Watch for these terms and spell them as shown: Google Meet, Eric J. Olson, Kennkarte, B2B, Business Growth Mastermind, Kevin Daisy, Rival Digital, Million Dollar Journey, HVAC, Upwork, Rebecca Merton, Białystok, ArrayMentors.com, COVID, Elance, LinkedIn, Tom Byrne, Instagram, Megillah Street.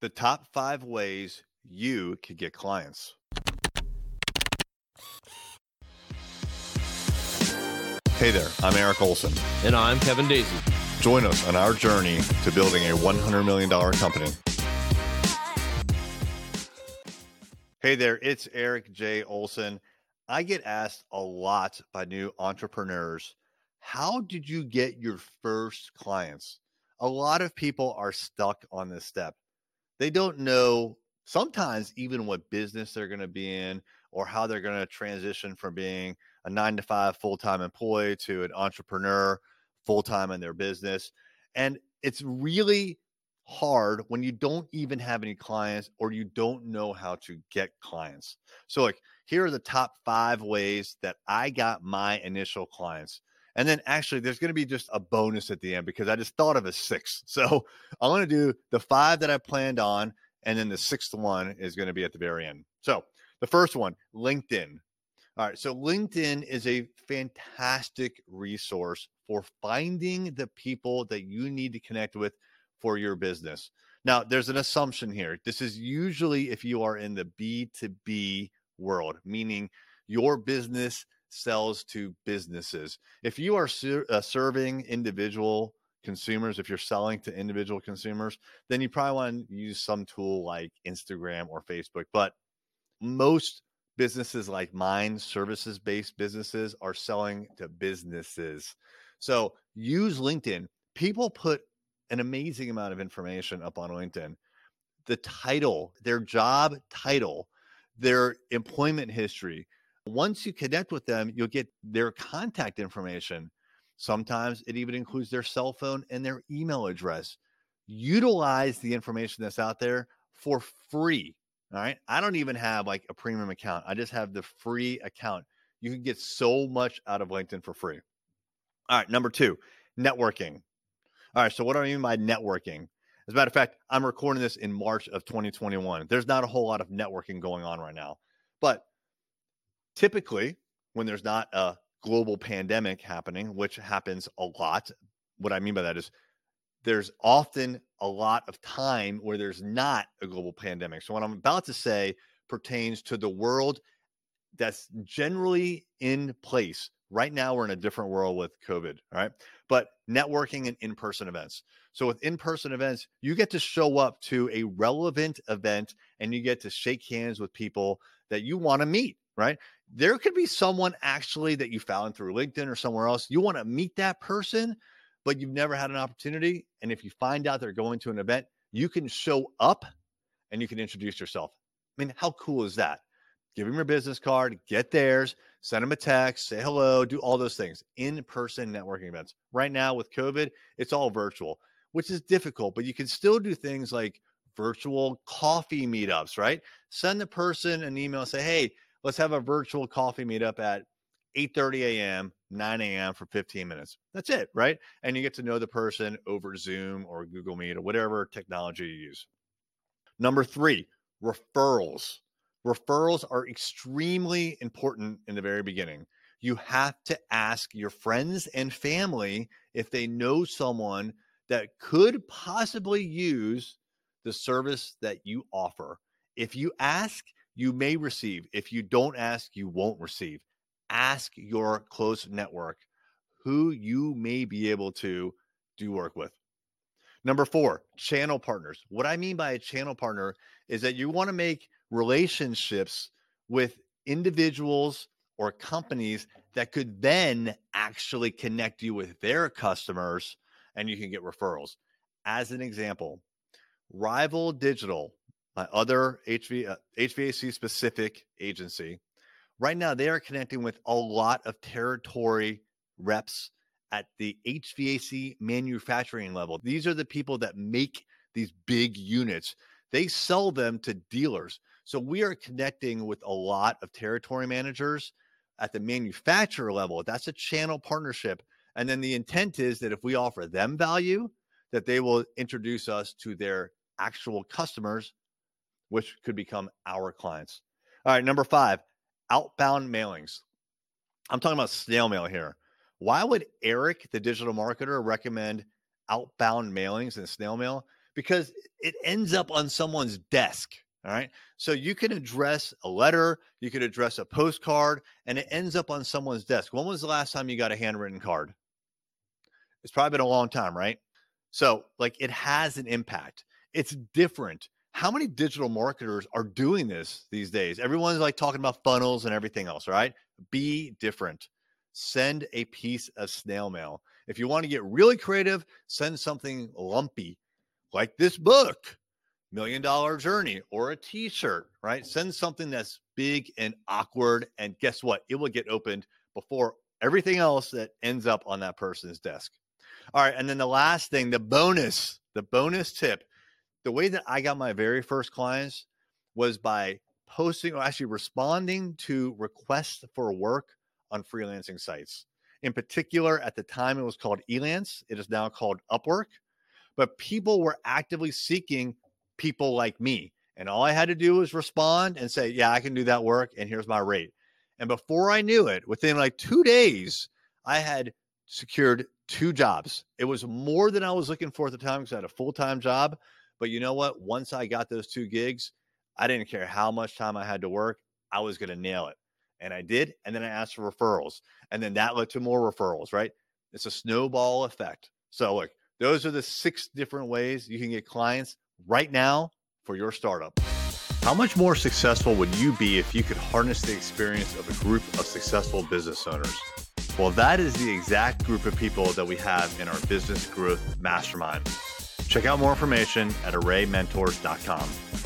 The top 5 ways you can get clients. Hey there, I'm Eric Olson. And I'm Kevin Daisy. Join us on our journey to building a $100 million company. Hey there, it's Eric J. Olson. I get asked a lot by new entrepreneurs, how did you get your first clients? A lot of people are stuck on this step. They don't know sometimes even what business they're going to be in or how they're going to transition from being a 9-to-5 full-time employee to an entrepreneur full-time in their business. And it's really hard when you don't even have any clients or you don't know how to get clients. So like, here are the top 5 ways that I got my initial clients. And then actually there's going to be just a bonus at the end because I just thought of a 6. So I'm going to do the 5 that I planned on. And then the 6th one is going to be at the very end. So the first one, LinkedIn. All right. So LinkedIn is a fantastic resource for finding the people that you need to connect with for your business. Now there's an assumption here. This is usually if you are in the B2B world, meaning your business sells to businesses. If you are serving individual consumers, if you're selling to individual consumers, then you probably want to use some tool like Instagram or Facebook. But most businesses like mine, services-based businesses, are selling to businesses. So use LinkedIn. People put an amazing amount of information up on LinkedIn. The title, their job title, their employment history. Once you connect with them, you'll get their contact information. Sometimes it even includes their cell phone and their email address. Utilize the information that's out there for free. All right. I don't even have like a premium account. I just have the free account. You can get so much out of LinkedIn for free. All right. Number 2, networking. All right. So what do I mean by networking? As a matter of fact, I'm recording this in March of 2021. There's not a whole lot of networking going on right now, but typically, when there's not a global pandemic happening, which happens a lot, what I mean by that is there's often a lot of time where there's not a global pandemic. So what I'm about to say pertains to the world that's generally in place. Right now, we're in a different world with COVID, all right? But networking and in-person events. So with in-person events, you get to show up to a relevant event and you get to shake hands with people that you want to meet, right? There could be someone actually that you found through LinkedIn or somewhere else. You want to meet that person, but you've never had an opportunity. And if you find out they're going to an event, you can show up and you can introduce yourself. I mean, how cool is that? Give them your business card, get theirs, send them a text, say hello, do all those things. In-person networking events. Right now with COVID, it's all virtual, which is difficult, but you can still do things like virtual coffee meetups, right? Send the person an email and say, hey, let's have a virtual coffee meetup at 8:30 a.m., 9 a.m. for 15 minutes. That's it, right? And you get to know the person over Zoom or Google Meet or whatever technology you use. Number 3, referrals. Referrals are extremely important in the very beginning. You have to ask your friends and family if they know someone that could possibly use the service that you offer. If you ask, you may receive. If you don't ask, you won't receive. Ask your close network who you may be able to do work with. Number 4, channel partners. What I mean by a channel partner is that you want to make relationships with individuals or companies that could then actually connect you with their customers and you can get referrals. As an example, Rival Digital, my other HVAC specific agency, right now they are connecting with a lot of territory reps at the HVAC manufacturing level. These are the people that make these big units. They sell them to dealers. So we are connecting with a lot of territory managers at the manufacturer level. That's a channel partnership. And then the intent is that if we offer them value, that they will introduce us to their actual customers, which could become our clients. All right, number 5, outbound mailings. I'm talking about snail mail here. Why would Eric, the digital marketer, recommend outbound mailings and snail mail? because it ends up on someone's desk. All right. So you can address a letter, you could address a postcard, and it ends up on someone's desk. When was the last time you got a handwritten card? It's probably been a long time, right? So like it has an impact. It's different. How many digital marketers are doing this these days? Everyone's like talking about funnels and everything else, right? Be different. Send a piece of snail mail. If you want to get really creative, send something lumpy like this book, Million Dollar Journey, or a t-shirt, right? Send something that's big and awkward. And guess what? It will get opened before everything else that ends up on that person's desk. All right. And then the last thing, the bonus tip, the way that I got my very first clients was by posting or actually responding to requests for work on freelancing sites. In particular, at the time, it was called Elance. It is now called Upwork. But people were actively seeking people like me. And all I had to do was respond and say, yeah, I can do that work. And here's my rate. And before I knew it, within like 2 days, I had secured 2 jobs. It was more than I was looking for at the time because I had a full-time job. But you know what? Once I got those 2 gigs, I didn't care how much time I had to work. I was going to nail it. And I did. And then I asked for referrals. And then that led to more referrals, right? It's a snowball effect. So look, those are the 6 different ways you can get clients right now for your startup. How much more successful would you be if you could harness the experience of a group of successful business owners? Well, that is the exact group of people that we have in our Business Growth Mastermind. Check out more information at ArrayMentors.com.